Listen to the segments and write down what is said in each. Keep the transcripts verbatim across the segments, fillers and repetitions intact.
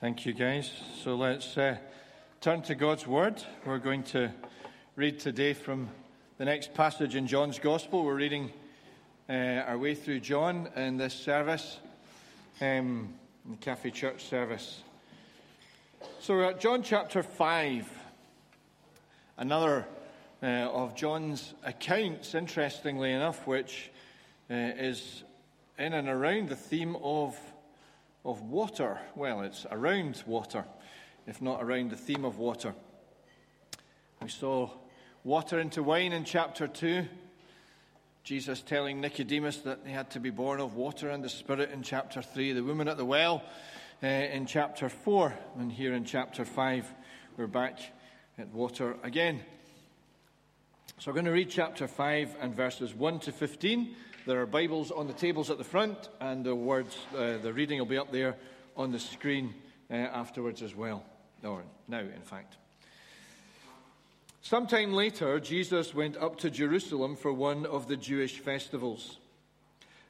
Thank you, guys. So let's uh, turn to God's Word. We're going to read today from the next passage in John's Gospel. We're reading uh, our way through John in this service, um, in the Cafe Church service. So we're at John chapter five, another uh, of John's accounts, interestingly enough, which uh, is in and around the theme of of water. Well, it's around water, if not around the theme of water. We saw water into wine in chapter two, Jesus telling Nicodemus that he had to be born of water and the Spirit in chapter three, the woman at the well uh, in chapter four, and here in chapter five, we're back at water again. So I'm going to read chapter five and verses one to fifteen. There are Bibles on the tables at the front, and the words, uh, the reading will be up there on the screen uh, afterwards as well, or now, in fact. Sometime later, Jesus went up to Jerusalem for one of the Jewish festivals.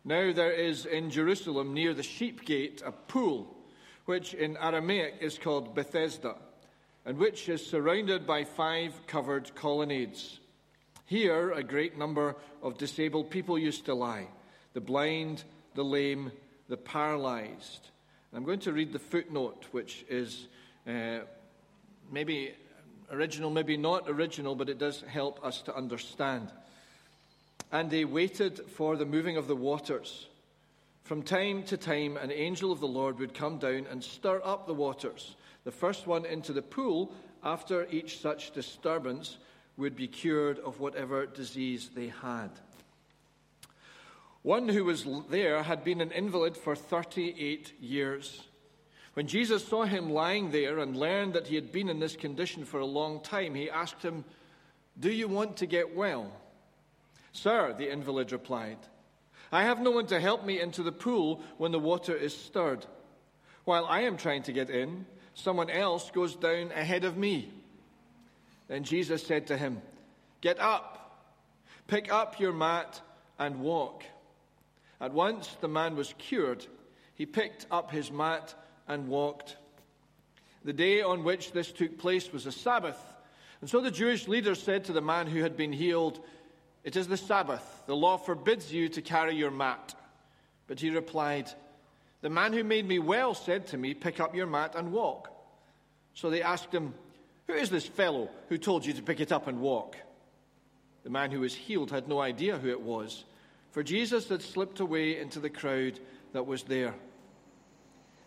Now there is in Jerusalem, near the Sheep Gate, a pool, which in Aramaic is called Bethesda, and which is surrounded by five covered colonnades. Here, a great number of disabled people used to lie, the blind, the lame, the paralyzed. And I'm going to read the footnote, which is uh, maybe original, maybe not original, but it does help us to understand. And they waited for the moving of the waters. From time to time, an angel of the Lord would come down and stir up the waters. The first one into the pool, after each such disturbance, would be cured of whatever disease they had. One who was there had been an invalid for thirty-eight years. When Jesus saw him lying there and learned that he had been in this condition for a long time, he asked him, "Do you want to get well?" "Sir," the invalid replied, "I have no one to help me into the pool when the water is stirred. While I am trying to get in, someone else goes down ahead of me." Then Jesus said to him, "Get up, pick up your mat and walk." At once the man was cured. He picked up his mat and walked. The day on which this took place was a Sabbath. And so the Jewish leaders said to the man who had been healed, "It is the Sabbath. The law forbids you to carry your mat." But he replied, "The man who made me well said to me, 'Pick up your mat and walk.'" So they asked him, "Who is this fellow who told you to pick it up and walk?" The man who was healed had no idea who it was, for Jesus had slipped away into the crowd that was there.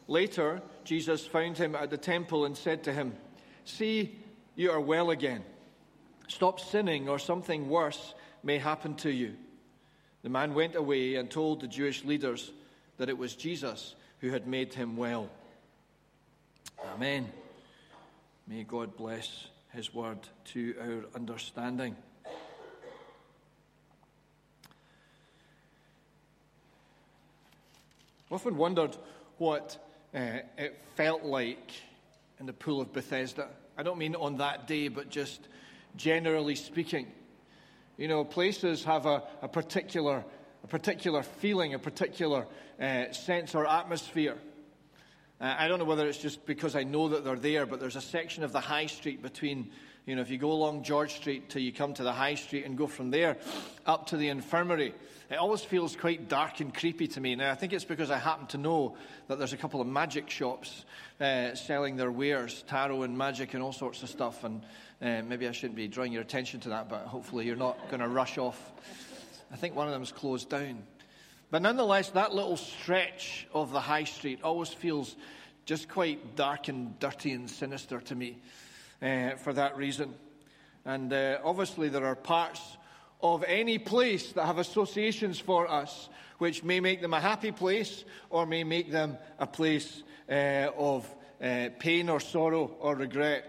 Later, Jesus found him at the temple and said to him, "See, you are well again. Stop sinning, or something worse may happen to you." The man went away and told the Jewish leaders that it was Jesus who had made him well. Amen. May God bless his word to our understanding. I often wondered what uh, it felt like in the pool of Bethesda. I don't mean on that day, but just generally speaking. You know, places have a, a particular a particular feeling, a particular uh, sense or atmosphere. I don't know whether it's just because I know that they're there, but there's a section of the High Street between, you know, if you go along George Street till you come to the High Street and go from there up to the infirmary, it always feels quite dark and creepy to me. Now, I think it's because I happen to know that there's a couple of magic shops uh, selling their wares, tarot and magic and all sorts of stuff, and uh, maybe I shouldn't be drawing your attention to that, but hopefully you're not going to rush off. I think one of them's closed down. But nonetheless, that little stretch of the High Street always feels just quite dark and dirty and sinister to me uh, for that reason. And uh, obviously there are parts of any place that have associations for us which may make them a happy place or may make them a place uh, of uh, pain or sorrow or regret.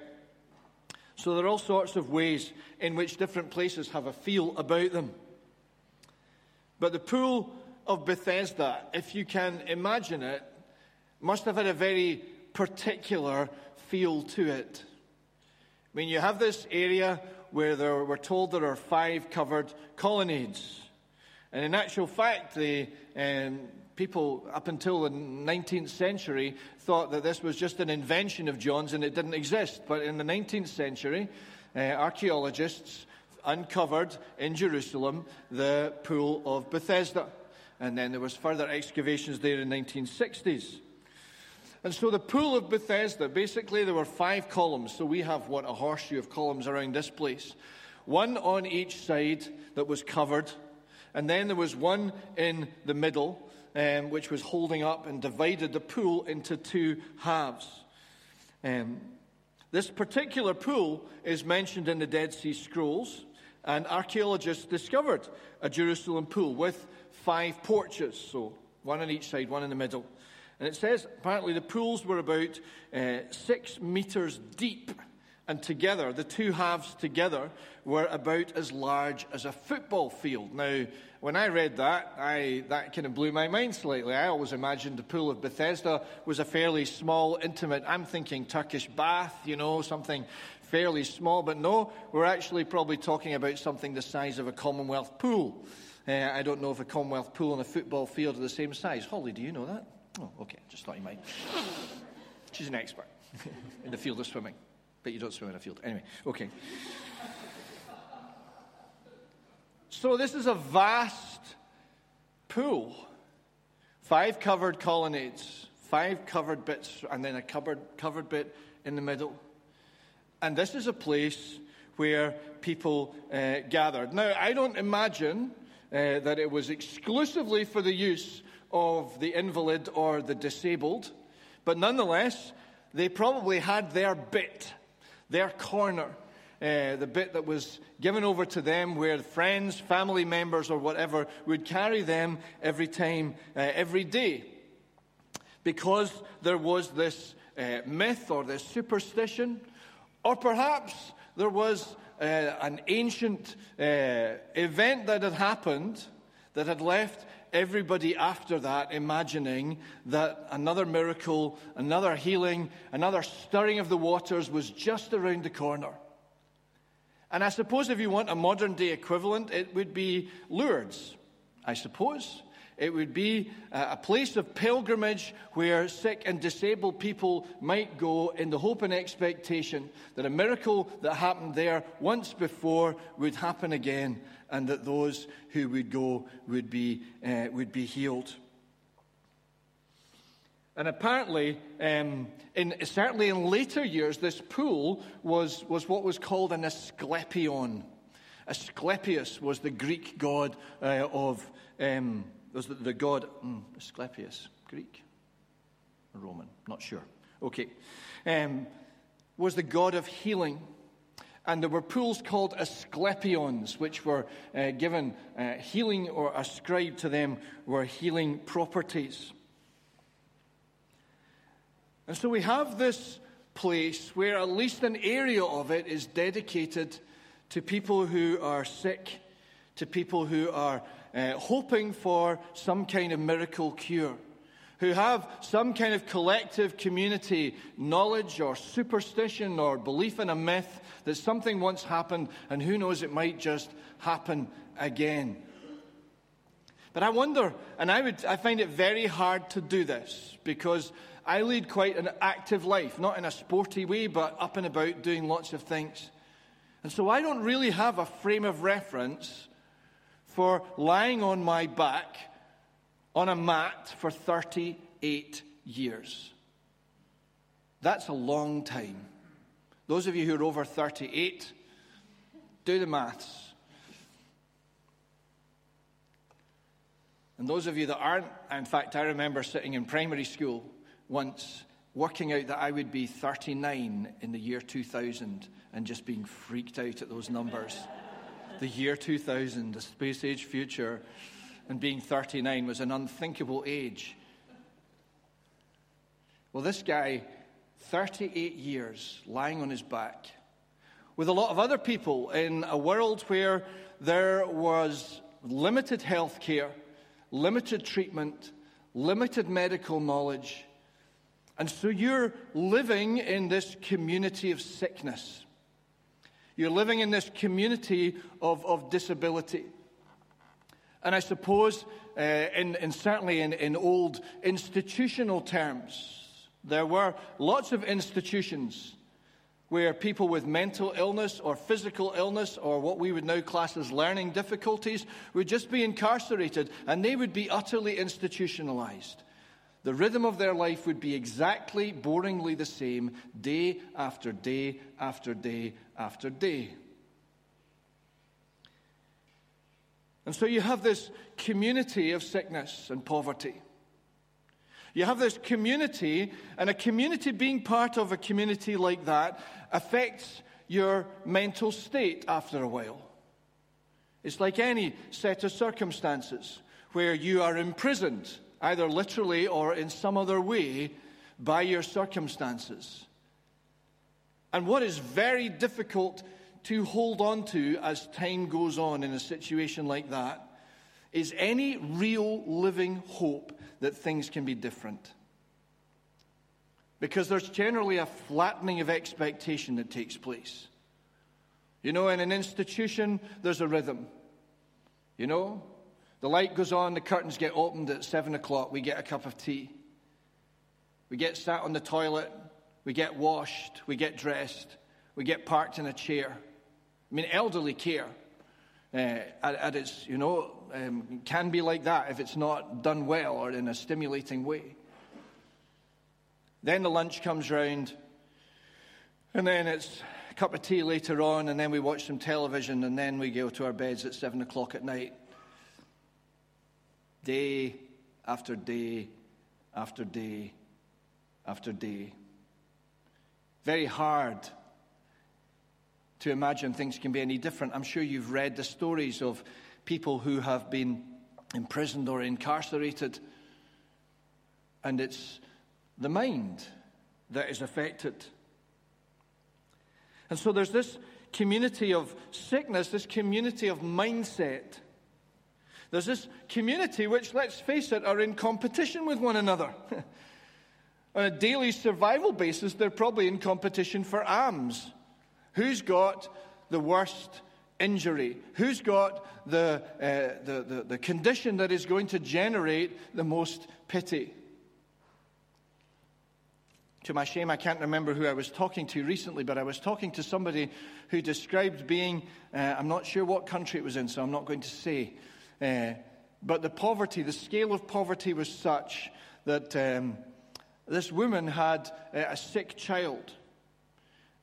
So there are all sorts of ways in which different places have a feel about them. But the pool of Bethesda, if you can imagine it, must have had a very particular feel to it. I mean, you have this area where there, we're told there are five covered colonnades. And in actual fact, the um, people up until the nineteenth century thought that this was just an invention of John's and it didn't exist. But in the nineteenth century, uh, archaeologists uncovered in Jerusalem the Pool of Bethesda. And then there was further excavations there in the nineteen sixties. And so the Pool of Bethesda, basically there were five columns. So we have, what, a horseshoe of columns around this place. One on each side that was covered. And then there was one in the middle, um, which was holding up and divided the pool into two halves. Um, this particular pool is mentioned in the Dead Sea Scrolls, and archaeologists discovered a Jerusalem pool with five porches, so one on each side, one in the middle. And it says apparently the pools were about uh, six meters deep, and together, the two halves together, were about as large as a football field. Now, when I read that, I, that kind of blew my mind slightly. I always imagined the Pool of Bethesda was a fairly small, intimate, I'm thinking Turkish bath, you know, something fairly small. But no, we're actually probably talking about something the size of a Commonwealth pool. Uh, I don't know if a Commonwealth pool and a football field are the same size. Holly, do you know that? Oh, okay, just thought you might. She's an expert in the field of swimming. But you don't swim in a field. Anyway, okay. So this is a vast pool. Five covered colonnades, five covered bits, and then a covered, covered bit in the middle. And this is a place where people uh, gathered. Now, I don't imagine uh, that it was exclusively for the use of the invalid or the disabled, but nonetheless, they probably had their bit. Their corner, uh, the bit that was given over to them where friends, family members or whatever would carry them every time, uh, every day. Because there was this uh, myth or this superstition, or perhaps there was uh, an ancient uh, event that had happened that had left everybody after that imagining that another miracle, another healing, another stirring of the waters was just around the corner. And I suppose if you want a modern day equivalent, it would be Lourdes, I suppose. It would be a place of pilgrimage where sick and disabled people might go in the hope and expectation that a miracle that happened there once before would happen again, and that those who would go would be uh, would be healed. And apparently, um, in, certainly in later years, this pool was, was what was called an Asclepion. Asclepius was the Greek god uh, of... Um, was the, the god mm, Asclepius, Greek, Roman, not sure. Okay, um, was the god of healing, and there were pools called Asclepions, which were uh, given uh, healing or ascribed to them were healing properties. And so we have this place where at least an area of it is dedicated to people who are sick, to people who are Uh, hoping for some kind of miracle cure, who have some kind of collective community knowledge or superstition or belief in a myth that something once happened and who knows, it might just happen again. But I wonder, and I would, I find it very hard to do this because I lead quite an active life, not in a sporty way, but up and about doing lots of things. And so I don't really have a frame of reference for lying on my back on a mat for thirty-eight years. That's a long time. Those of you who are over thirty-eight, do the maths. And those of you that aren't, in fact, I remember sitting in primary school once, working out that I would be thirty-nine in the year two thousand and just being freaked out at those numbers. The year two thousand, the space-age future, and being thirty-nine was an unthinkable age. Well, this guy, thirty-eight years, lying on his back, with a lot of other people in a world where there was limited health care, limited treatment, limited medical knowledge. And so you're living in this community of sickness. You're living in this community of, of disability. And I suppose, uh, in, in certainly in, in old institutional terms, there were lots of institutions where people with mental illness or physical illness or what we would now class as learning difficulties would just be incarcerated, and they would be utterly institutionalized. The rhythm of their life would be exactly, boringly the same, day after day after day after day. And so you have this community of sickness and poverty. You have this community, and a community being part of a community like that affects your mental state after a while. It's like any set of circumstances where you are imprisoned, either literally or in some other way, by your circumstances. And what is very difficult to hold on to as time goes on in a situation like that is any real living hope that things can be different. Because there's generally a flattening of expectation that takes place. You know, in an institution, there's a rhythm. You know, the light goes on, the curtains get opened at seven o'clock, we get a cup of tea. We get sat on the toilet, we get washed, we get dressed, we get parked in a chair. I mean, elderly care uh, at, at its, you know, um, can be like that if it's not done well or in a stimulating way. Then the lunch comes round, and then it's a cup of tea later on, and then we watch some television, and then we go to our beds at seven o'clock at night. Day after day after day after day. Very hard to imagine things can be any different. I'm sure you've read the stories of people who have been imprisoned or incarcerated, and it's the mind that is affected. And so there's this community of sickness, this community of mindset. There's this community which, let's face it, are in competition with one another. On a daily survival basis, they're probably in competition for alms. Who's got the worst injury? Who's got the, uh, the, the, the condition that is going to generate the most pity? To my shame, I can't remember who I was talking to recently, but I was talking to somebody who described being, uh, I'm not sure what country it was in, so I'm not going to say, uh, but the poverty, the scale of poverty was such that um, this woman had uh, a sick child.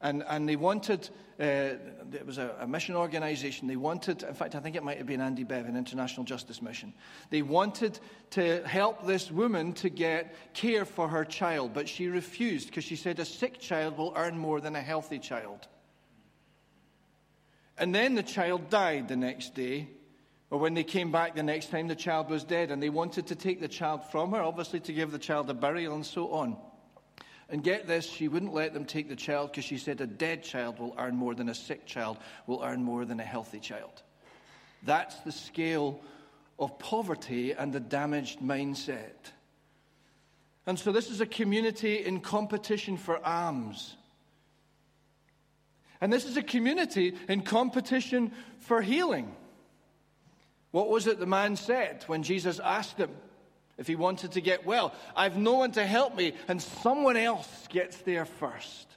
And, and they wanted, uh, it was a, a mission organization, they wanted, in fact, I think it might have been Andy Bevin, International Justice Mission. They wanted to help this woman to get care for her child, but she refused because she said a sick child will earn more than a healthy child. And then the child died the next day, or when they came back the next time, the child was dead, and they wanted to take the child from her, obviously to give the child a burial and so on. And get this, she wouldn't let them take the child because she said a dead child will earn more than a sick child, will earn more than a healthy child. That's the scale of poverty and the damaged mindset. And so this is a community in competition for alms. And this is a community in competition for healing. What was it the man said when Jesus asked him? If he wanted to get well, I've no one to help me, and someone else gets there first.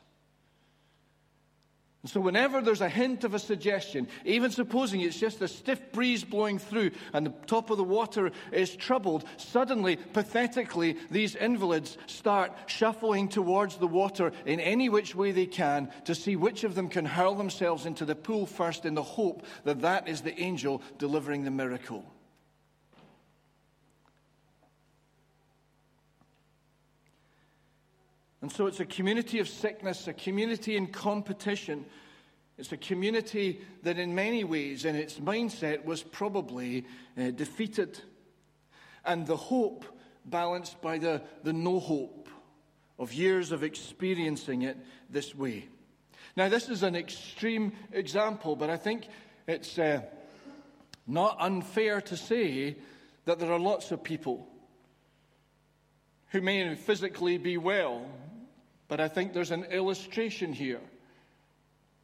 And so whenever there's a hint of a suggestion, even supposing it's just a stiff breeze blowing through and the top of the water is troubled, suddenly, pathetically, these invalids start shuffling towards the water in any which way they can to see which of them can hurl themselves into the pool first in the hope that that is the angel delivering the miracle. And so it's a community of sickness, a community in competition. It's a community that in many ways, in its mindset, was probably uh, defeated. And the hope balanced by the, the no hope of years of experiencing it this way. Now, this is an extreme example, but I think it's uh, not unfair to say that there are lots of people who may physically be well, but I think there's an illustration here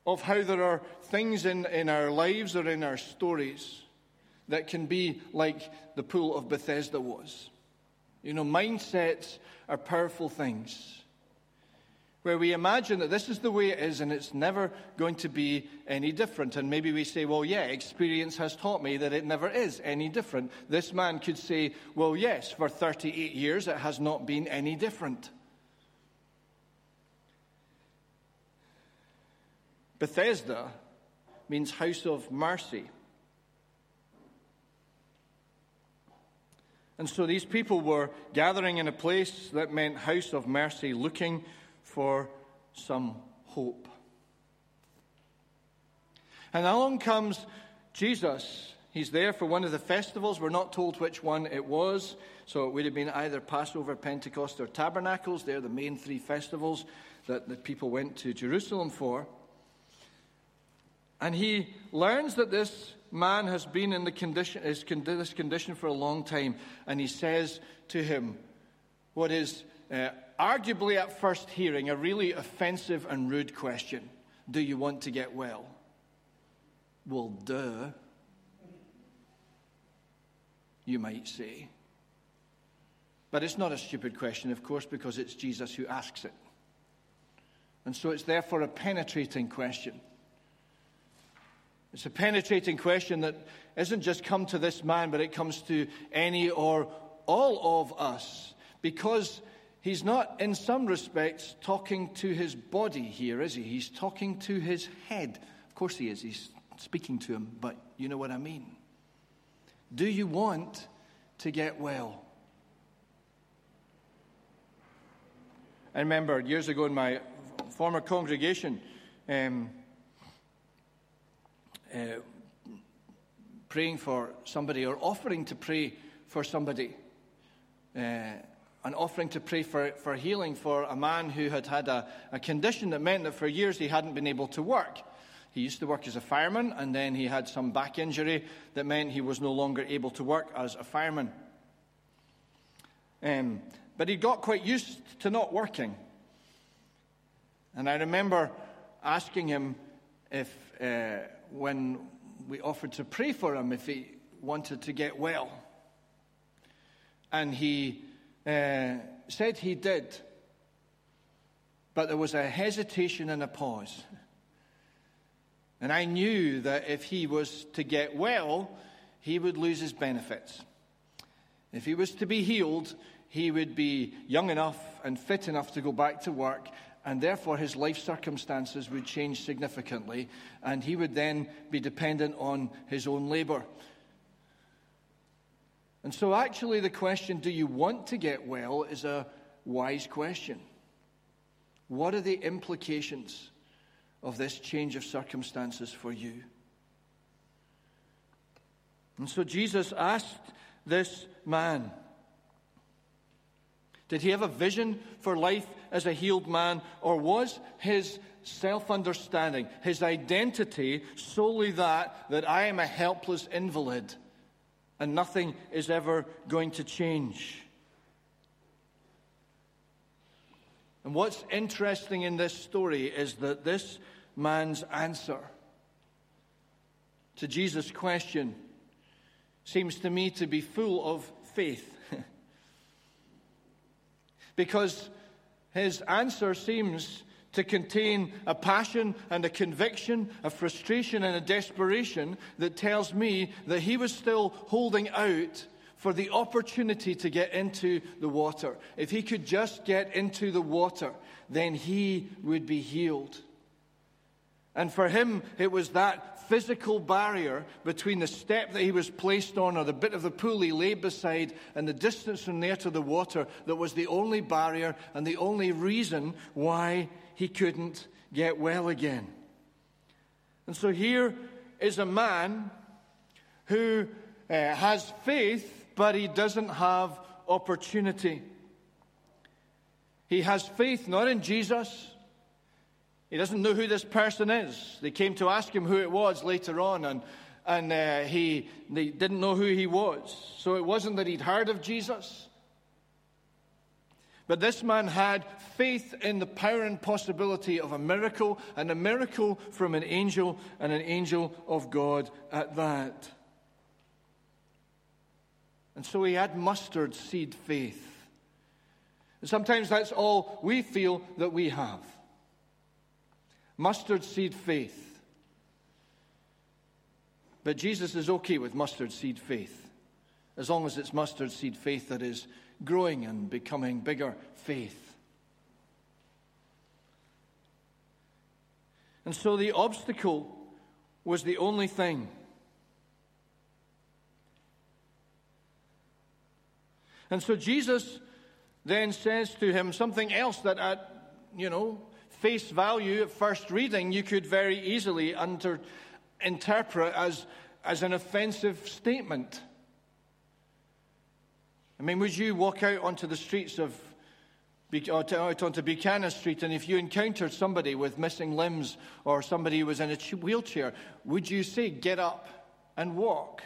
of how there are things in, in our lives or in our stories that can be like the pool of Bethesda was. You know, mindsets are powerful things, where we imagine that this is the way it is and it's never going to be any different. And maybe we say, well, yeah, experience has taught me that it never is any different. This man could say, well, yes, for thirty-eight years it has not been any different. Bethesda means house of mercy. And so these people were gathering in a place that meant house of mercy, looking for some hope. And along comes Jesus. He's there for one of the festivals. We're not told which one it was. So it would have been either Passover, Pentecost, or Tabernacles. They're the main three festivals that the people went to Jerusalem for. And he learns that this man has been in the condition, is con- this condition for a long time. And he says to him what is uh, arguably at first hearing a really offensive and rude question. Do you want to get well? Well, duh, you might say. But it's not a stupid question, of course, because it's Jesus who asks it. And so it's therefore a penetrating question. It's a penetrating question that isn't just come to this man, but it comes to any or all of us. Because he's not, in some respects, talking to his body here, is he? He's talking to his head. Of course he is. He's speaking to him, but you know what I mean. Do you want to get well? I remember years ago in my former congregation, um, Uh, praying for somebody, or offering to pray for somebody, uh, an offering to pray for, for healing for a man who had had a, a condition that meant that for years he hadn't been able to work. He used to work as a fireman, and then he had some back injury that meant he was no longer able to work as a fireman. Um, but he got quite used to not working. And I remember asking him if... Uh, when we offered to pray for him, if he wanted to get well. And he uh, said he did. But there was a hesitation and a pause. And I knew that if he was to get well, he would lose his benefits. If he was to be healed, he would be young enough and fit enough to go back to work, and therefore his life circumstances would change significantly, and he would then be dependent on his own labor. And so actually the question, do you want to get well, is a wise question. What are the implications of this change of circumstances for you? And so Jesus asked this man, did he have a vision for life as a healed man, or was his self-understanding, his identity, solely that, that I am a helpless invalid and nothing is ever going to change? And what's interesting in this story is that this man's answer to Jesus' question seems to me to be full of faith. Because his answer seems to contain a passion and a conviction, a frustration and a desperation that tells me that he was still holding out for the opportunity to get into the water. If he could just get into the water, then he would be healed. And for him, it was that physical barrier between the step that he was placed on, or the bit of the pool he lay beside, and the distance from there to the water that was the only barrier and the only reason why he couldn't get well again. And so here is a man who uh, has faith, but he doesn't have opportunity. He has faith not in Jesus. He doesn't know who this person is. They came to ask him who it was later on, and and uh, he they didn't know who he was. So it wasn't that he'd heard of Jesus. But this man had faith in the power and possibility of a miracle, and a miracle from an angel, and an angel of God at that. And so he had mustard seed faith. And sometimes that's all we feel that we have. Mustard seed faith. But Jesus is okay with mustard seed faith, as long as it's mustard seed faith that is growing and becoming bigger faith. And so the obstacle was the only thing. And so Jesus then says to him something else that at, you know, face value at first reading you could very easily under, interpret as, as an offensive statement. I mean, would you walk out onto the streets of, out onto Buchanan Street, and if you encountered somebody with missing limbs or somebody who was in a wheelchair, would you say, get up and walk?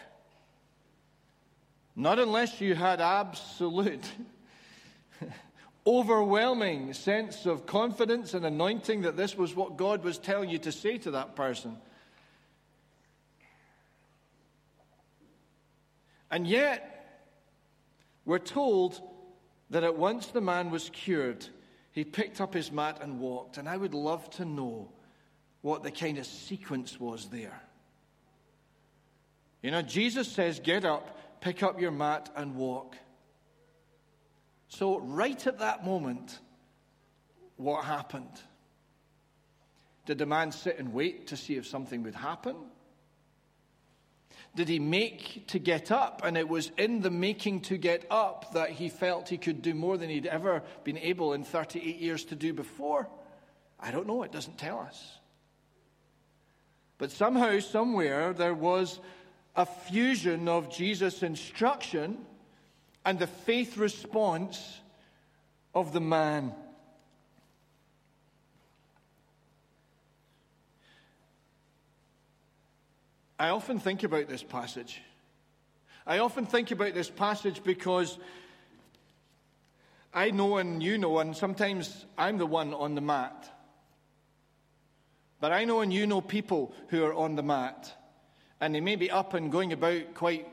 Not unless you had absolute, overwhelming sense of confidence and anointing that this was what God was telling you to say to that person. And yet, we're told that at once the man was cured, he picked up his mat and walked. And I would love to know what the kind of sequence was there. You know, Jesus says, get up, pick up your mat and walk. So right at that moment, what happened? Did the man sit and wait to see if something would happen? Did he make to get up? And it was in the making to get up that he felt he could do more than he'd ever been able in thirty-eight years to do before. I don't know. It doesn't tell us. But somehow, somewhere, there was a fusion of Jesus' instruction and the faith response of the man. I often think about this passage. I often think about this passage because I know and you know, and sometimes I'm the one on the mat. But I know and you know people who are on the mat, and they may be up and going about quite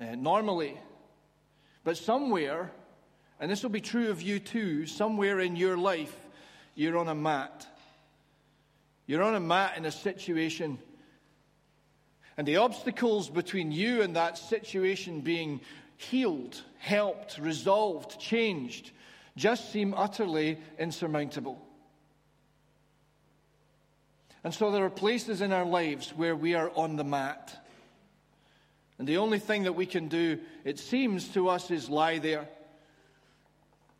uh, normally. But somewhere, and this will be true of you too, somewhere in your life, you're on a mat. You're on a mat in a situation. And the obstacles between you and that situation being healed, helped, resolved, changed, just seem utterly insurmountable. And so there are places in our lives where we are on the mat. And the only thing that we can do, it seems to us, is lie there.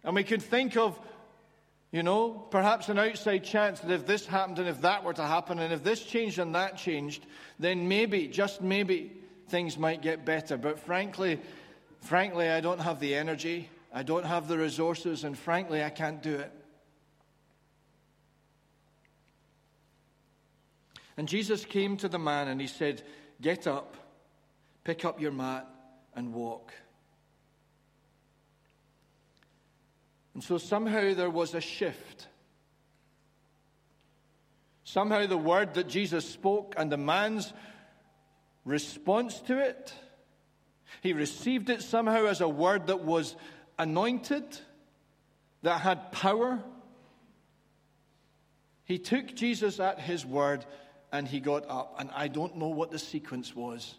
And we can think of, you know, perhaps an outside chance that if this happened and if that were to happen and if this changed and that changed, then maybe, just maybe, things might get better. But frankly, frankly, I don't have the energy, I don't have the resources, and frankly, I can't do it. And Jesus came to the man and he said, get up, pick up your mat, and walk. And so somehow there was a shift. Somehow the word that Jesus spoke and the man's response to it, he received it somehow as a word that was anointed, that had power. He took Jesus at his word and he got up. And I don't know what the sequence was.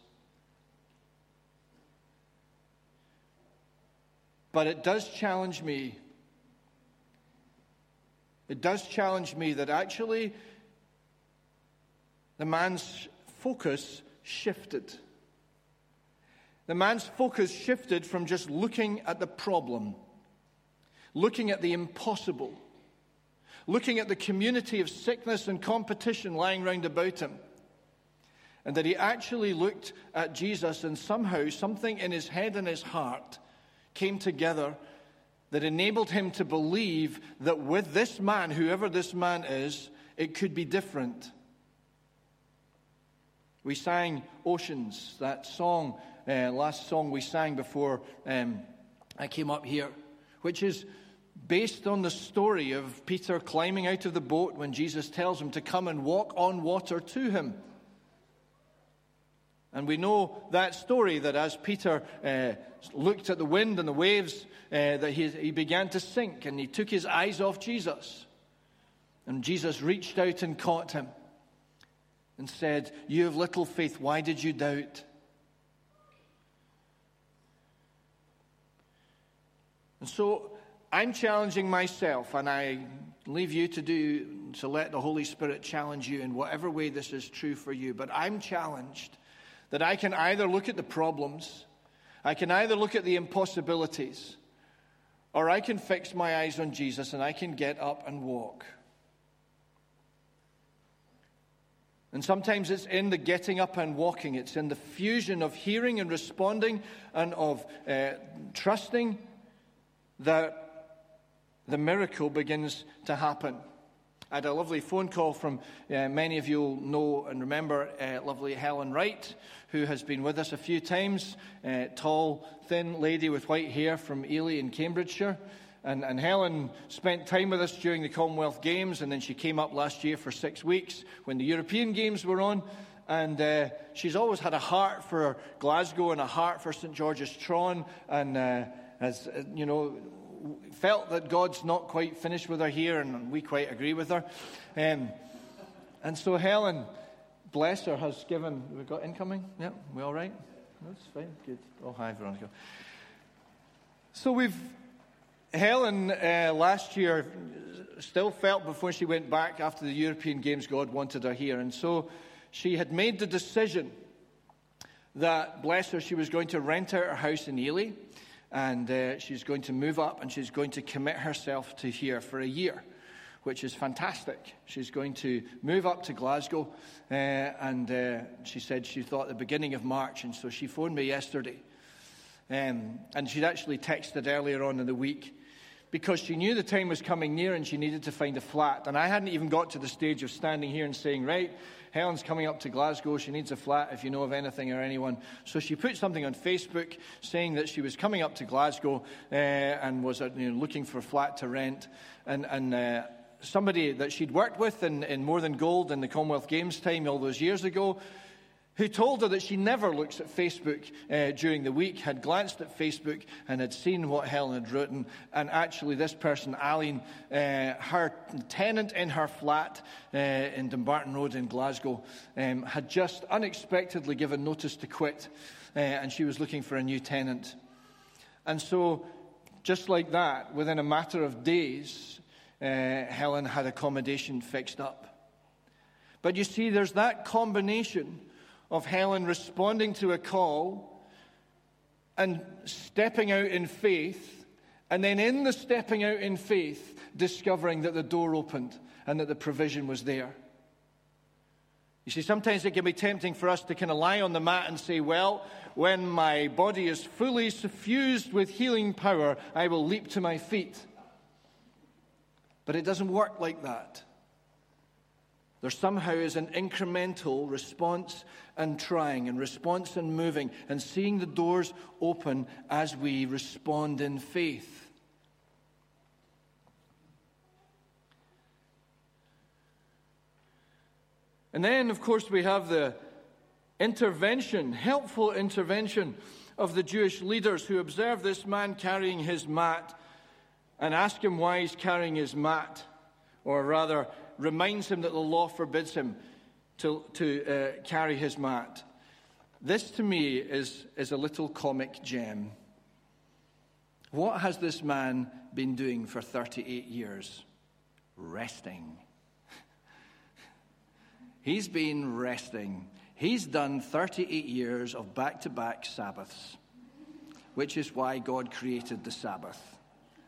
But it does challenge me. It does challenge me that actually the man's focus shifted. The man's focus shifted from just looking at the problem, looking at the impossible, looking at the community of sickness and competition lying round about him, and that he actually looked at Jesus, and somehow something in his head and his heart came together that enabled him to believe that with this man, whoever this man is, it could be different. We sang Oceans, that song, uh, last song we sang before um, I came up here, which is based on the story of Peter climbing out of the boat when Jesus tells him to come and walk on water to him. And we know that story, that as Peter uh, looked at the wind and the waves, uh, that he, he began to sink, and he took his eyes off Jesus. And Jesus reached out and caught him and said, "You have little faith, why did you doubt?" And so I'm challenging myself, and I leave you to do, to let the Holy Spirit challenge you in whatever way this is true for you. But I'm challenged that I can either look at the problems, I can either look at the impossibilities, or I can fix my eyes on Jesus and I can get up and walk. And sometimes it's in the getting up and walking. It's in the fusion of hearing and responding and of uh, trusting that the miracle begins to happen. I had a lovely phone call from, uh, many of you will know and remember, uh, lovely Helen Wright, who has been with us a few times, uh, tall, thin lady with white hair from Ely in Cambridgeshire. And, and Helen spent time with us during the Commonwealth Games, and then she came up last year for six weeks when the European Games were on. And uh, she's always had a heart for Glasgow and a heart for Saint George's Tron, and uh, has, uh, you know, felt that God's not quite finished with her here, and we quite agree with her. Um, and so Helen, bless her, has given... We've got incoming? Yeah, we all right? That's fine, good. Oh, hi, Veronica. So we've... Helen, uh, last year, still felt before she went back after the European Games, God wanted her here. And so she had made the decision that, bless her, she was going to rent out her house in Ely, and uh, she's going to move up, and she's going to commit herself to here for a year, which is fantastic. She's going to move up to Glasgow, uh, and uh, she said she thought the beginning of March, and so she phoned me yesterday. Um, and she'd actually texted earlier on in the week because she knew the time was coming near and she needed to find a flat. And I hadn't even got to the stage of standing here and saying, right, Helen's coming up to Glasgow, she needs a flat if you know of anything or anyone. So she put something on Facebook saying that she was coming up to Glasgow uh, and was uh, you know, looking for a flat to rent. And, and uh, somebody that she'd worked with in, in More Than Gold in the Commonwealth Games time all those years ago, who told her that she never looks at Facebook uh, during the week, had glanced at Facebook and had seen what Helen had written. And actually this person, Aline, uh, her tenant in her flat uh, in Dumbarton Road in Glasgow, um, had just unexpectedly given notice to quit, uh, and she was looking for a new tenant. And so, just like that, within a matter of days, uh, Helen had accommodation fixed up. But you see, there's that combination of Helen responding to a call and stepping out in faith, and then in the stepping out in faith, discovering that the door opened and that the provision was there. You see, sometimes it can be tempting for us to kind of lie on the mat and say, well, when my body is fully suffused with healing power, I will leap to my feet. But it doesn't work like that. There somehow is an incremental response and trying, and response and moving, and seeing the doors open as we respond in faith. And then, of course, we have the intervention, helpful intervention of the Jewish leaders who observe this man carrying his mat and ask him why he's carrying his mat, or rather, reminds him that the law forbids him to, to uh, carry his mat. This, to me, is, is a little comic gem. What has this man been doing for thirty-eight years? Resting. He's been resting. He's done thirty-eight years of back-to-back Sabbaths, which is why God created the Sabbath,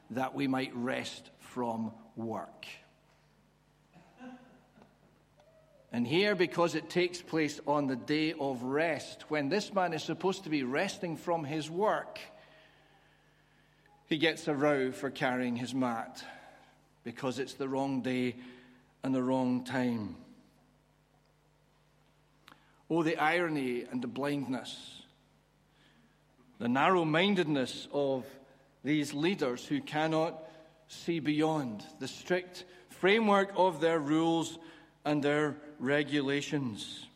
that we might rest from work. And here, because it takes place on the day of rest, when this man is supposed to be resting from his work, he gets a row for carrying his mat because it's the wrong day and the wrong time. Oh, the irony and the blindness, the narrow-mindedness of these leaders who cannot see beyond the strict framework of their rules and their regulations.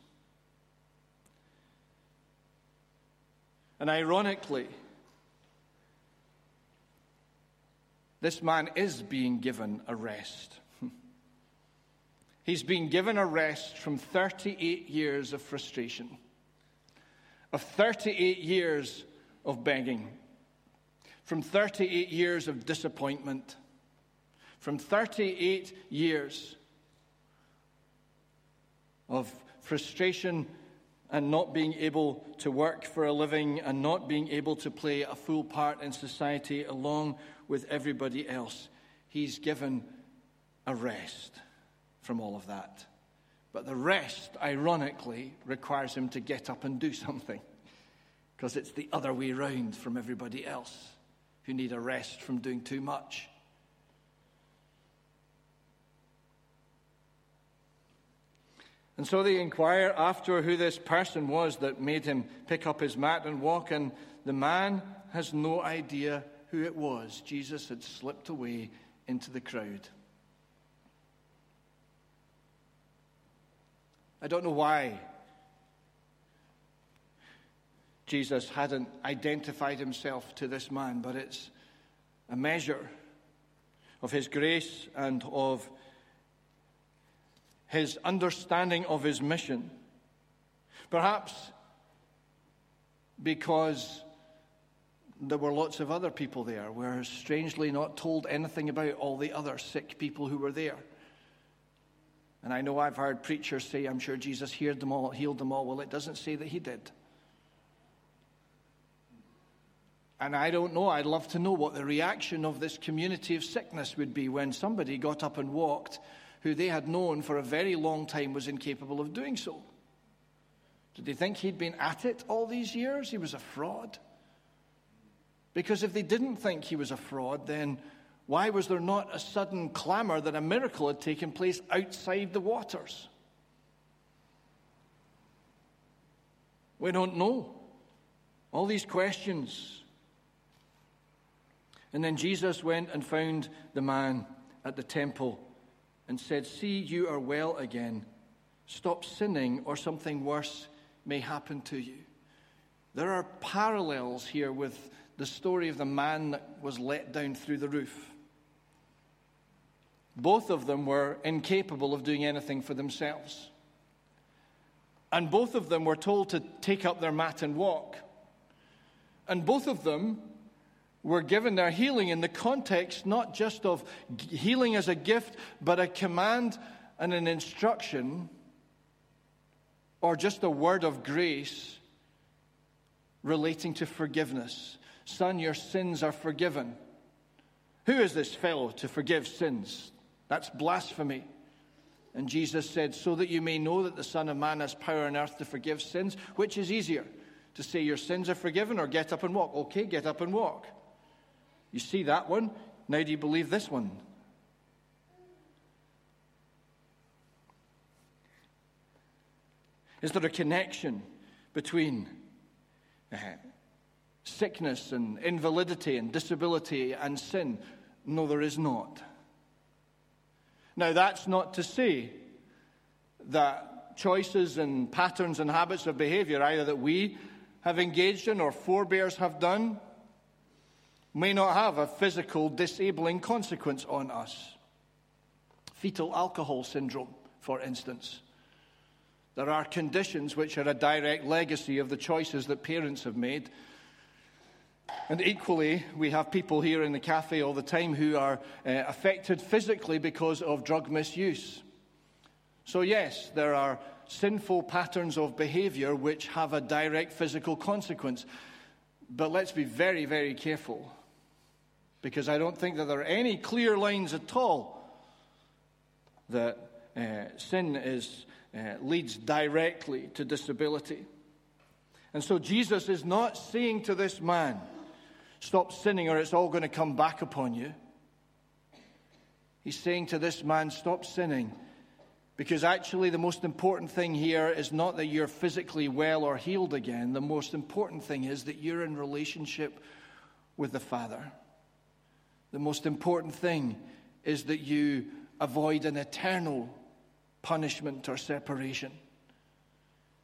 And ironically, this man is being given a rest. He's being given a rest from thirty-eight years of frustration, of thirty-eight years of begging, from thirty-eight years of disappointment, from thirty-eight years of frustration and not being able to work for a living and not being able to play a full part in society along with everybody else. He's given a rest from all of that. But the rest, ironically, requires him to get up and do something, because it's the other way round from everybody else who need a rest from doing too much. And so they inquire after who this person was that made him pick up his mat and walk, and the man has no idea who it was. Jesus had slipped away into the crowd. I don't know why Jesus hadn't identified himself to this man, but it's a measure of his grace and of his understanding of his mission. Perhaps because there were lots of other people there. We're strangely not told anything about all the other sick people who were there. And I know I've heard preachers say, I'm sure Jesus healed them all, healed them all. Well, it doesn't say that he did. And I don't know. I'd love to know what the reaction of this community of sickness would be when somebody got up and walked who they had known for a very long time was incapable of doing so. Did they think he'd been at it all these years? He was a fraud? Because if they didn't think he was a fraud, then why was there not a sudden clamor that a miracle had taken place outside the waters? We don't know. All these questions. And then Jesus went and found the man at the temple and said, "See, you are well again. Stop sinning, or something worse may happen to you." There are parallels here with the story of the man that was let down through the roof. Both of them were incapable of doing anything for themselves. And both of them were told to take up their mat and walk. And both of them were given their healing in the context not just of healing as a gift, but a command and an instruction, or just a word of grace relating to forgiveness. Son, your sins are forgiven. Who is this fellow to forgive sins? That's blasphemy. And Jesus said, so that you may know that the Son of Man has power on earth to forgive sins, which is easier, to say your sins are forgiven or get up and walk? Okay, get up and walk. You see that one? Now do you believe this one? Is there a connection between uh, sickness and invalidity and disability and sin? No, there is not. Now, that's not to say that choices and patterns and habits of behavior, either that we have engaged in or forebears have done, may not have a physical disabling consequence on us. Fetal alcohol syndrome, for instance. There are conditions which are a direct legacy of the choices that parents have made. And equally, we have people here in the cafe all the time who are uh, affected physically because of drug misuse. So yes, there are sinful patterns of behavior which have a direct physical consequence. But let's be very, very careful, because I don't think that there are any clear lines at all that uh, sin is uh, leads directly to disability. And so Jesus is not saying to this man, stop sinning or it's all going to come back upon you. He's saying to this man, stop sinning, because actually the most important thing here is not that you're physically well or healed again. The most important thing is that you're in relationship with the Father. The most important thing is that you avoid an eternal punishment or separation.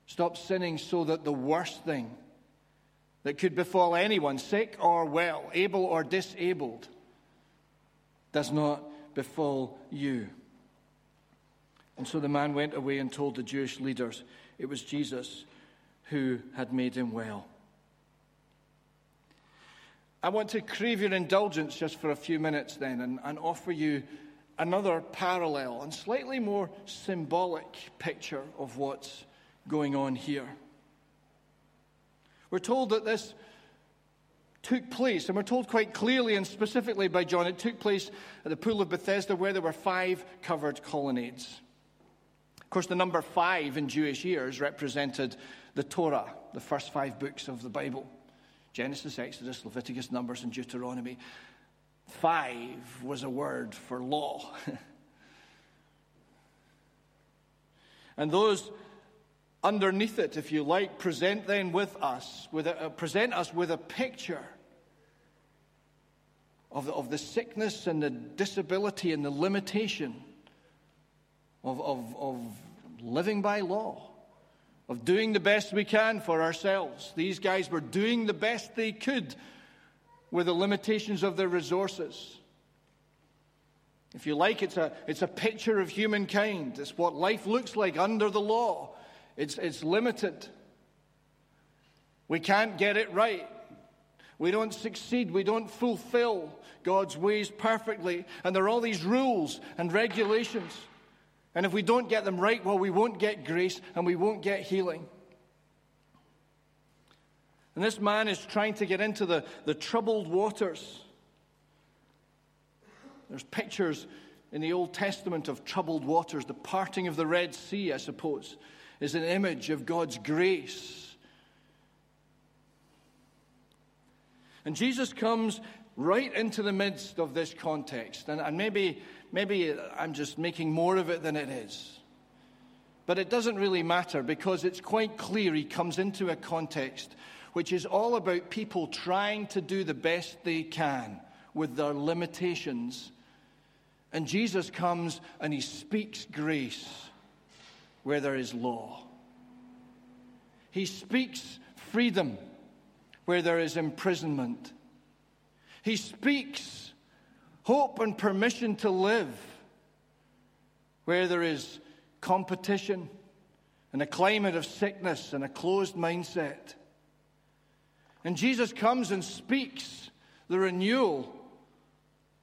Stop sinning so that the worst thing that could befall anyone, sick or well, able or disabled, does not befall you. And so the man went away and told the Jewish leaders it was Jesus who had made him well. I want to crave your indulgence just for a few minutes then and, and offer you another parallel and slightly more symbolic picture of what's going on here. We're told that this took place, and we're told quite clearly and specifically by John, it took place at the Pool of Bethesda where there were five covered colonnades. Of course, the number five in Jewish years represented the Torah, the first five books of the Bible. Genesis, Exodus, Leviticus, Numbers, and Deuteronomy. Five was a word for law. And those underneath it, if you like, present then with us, with a, uh, present us with a picture of the, of the sickness and the disability and the limitation of, of, of living by law, of doing the best we can for ourselves. These guys were doing the best they could with the limitations of their resources. If you like, it's a, it's a picture of humankind. It's what life looks like under the law. It's, it's limited. We can't get it right. We don't succeed. We don't fulfill God's ways perfectly. And there are all these rules and regulations. And if we don't get them right, well, we won't get grace and we won't get healing. And this man is trying to get into the, the troubled waters. There's pictures in the Old Testament of troubled waters. The parting of the Red Sea, I suppose, is an image of God's grace. And Jesus comes right into the midst of this context. And, and maybe, maybe I'm just making more of it than it is. But it doesn't really matter because it's quite clear he comes into a context which is all about people trying to do the best they can with their limitations. And Jesus comes and he speaks grace where there is law. He speaks freedom where there is imprisonment. He speaks hope and permission to live where there is competition and a climate of sickness and a closed mindset. And Jesus comes and speaks the renewal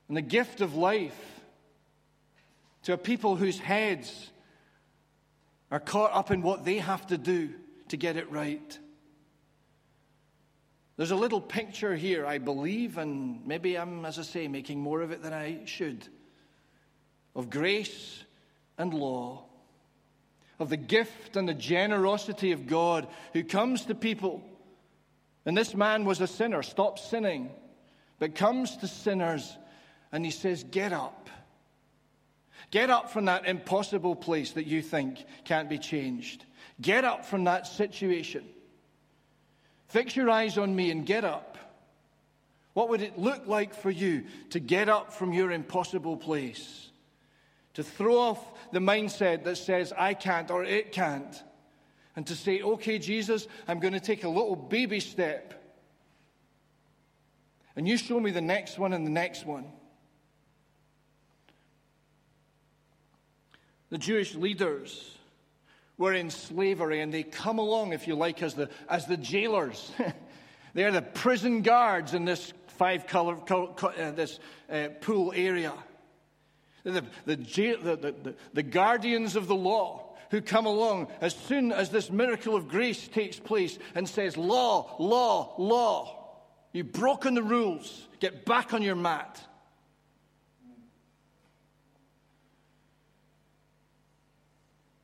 and the gift of life to a people whose heads are caught up in what they have to do to get it right. There's a little picture here, I believe, and maybe I'm, as I say, making more of it than I should, of grace and law, of the gift and the generosity of God who comes to people. And this man was a sinner, stopped sinning, but comes to sinners and he says, get up. Get up from that impossible place that you think can't be changed. Get up from that situation. Fix your eyes on me and get up. What would it look like for you to get up from your impossible place? To throw off the mindset that says, I can't or it can't. And to say, okay, Jesus, I'm going to take a little baby step. And you show me the next one and the next one. The Jewish leaders were in slavery, and they come along, if you like, as the as the jailers. They are the prison guards in this five color, color uh, this uh, pool area. The the, jail, the, the, the the guardians of the law who come along as soon as this miracle of grace takes place and says, "Law, law, law! You've broken the rules. Get back on your mat."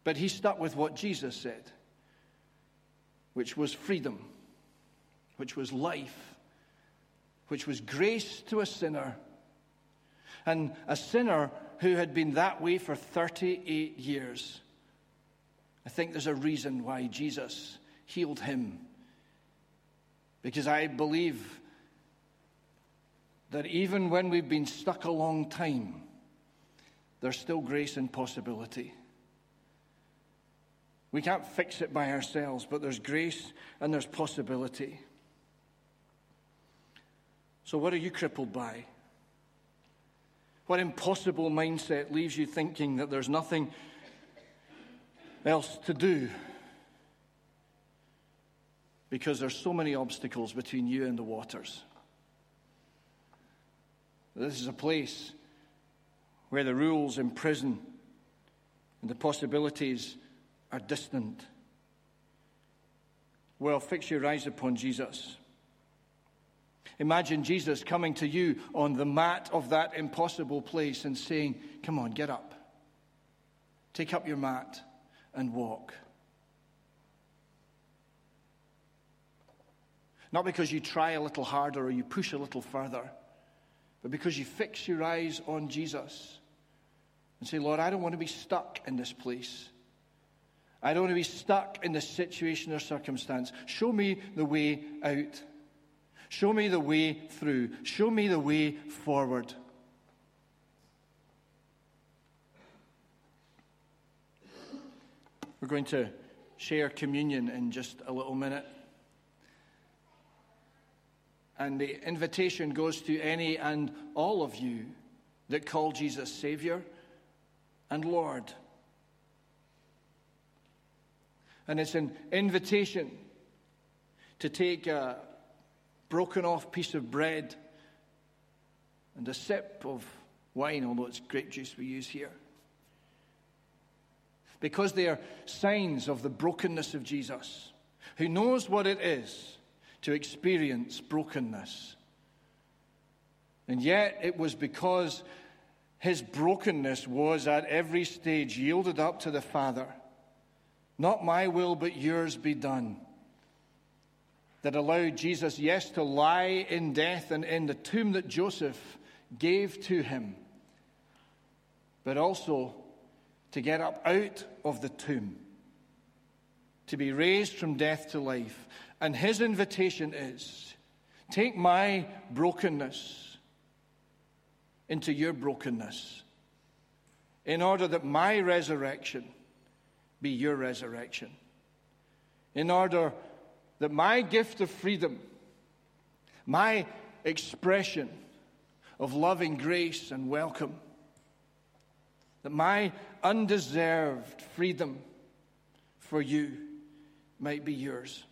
But he stuck with what Jesus said, which was freedom, which was life, which was grace to a sinner. And a sinner who had been that way for thirty-eight years. I think there's a reason why Jesus healed him. Because I believe that even when we've been stuck a long time, there's still grace and possibility. We can't fix it by ourselves, but there's grace and there's possibility. So what are you crippled by? What impossible mindset leaves you thinking that there's nothing else to do? Because there's so many obstacles between you and the waters. This is a place where the rules imprison and the possibilities are distant. Well, fix your eyes upon Jesus. Imagine Jesus coming to you on the mat of that impossible place and saying, come on, get up. Take up your mat and walk. Not because you try a little harder or you push a little further, but because you fix your eyes on Jesus and say, Lord, I don't want to be stuck in this place. I don't want to be stuck in this situation or circumstance. Show me the way out. Show me the way through. Show me the way forward. We're going to share communion in just a little minute. And the invitation goes to any and all of you that call Jesus Savior and Lord. And it's an invitation to take a broken off piece of bread and a sip of wine, although it's grape juice we use here. Because they are signs of the brokenness of Jesus, who knows what it is to experience brokenness. And yet it was because his brokenness was at every stage yielded up to the Father. Not my will, but yours be done. That allowed Jesus, yes, to lie in death and in the tomb that Joseph gave to him, but also to get up out of the tomb, to be raised from death to life. And his invitation is, take my brokenness into your brokenness in order that my resurrection be your resurrection, in order that my gift of freedom, my expression of loving grace and welcome, that my undeserved freedom for you might be yours.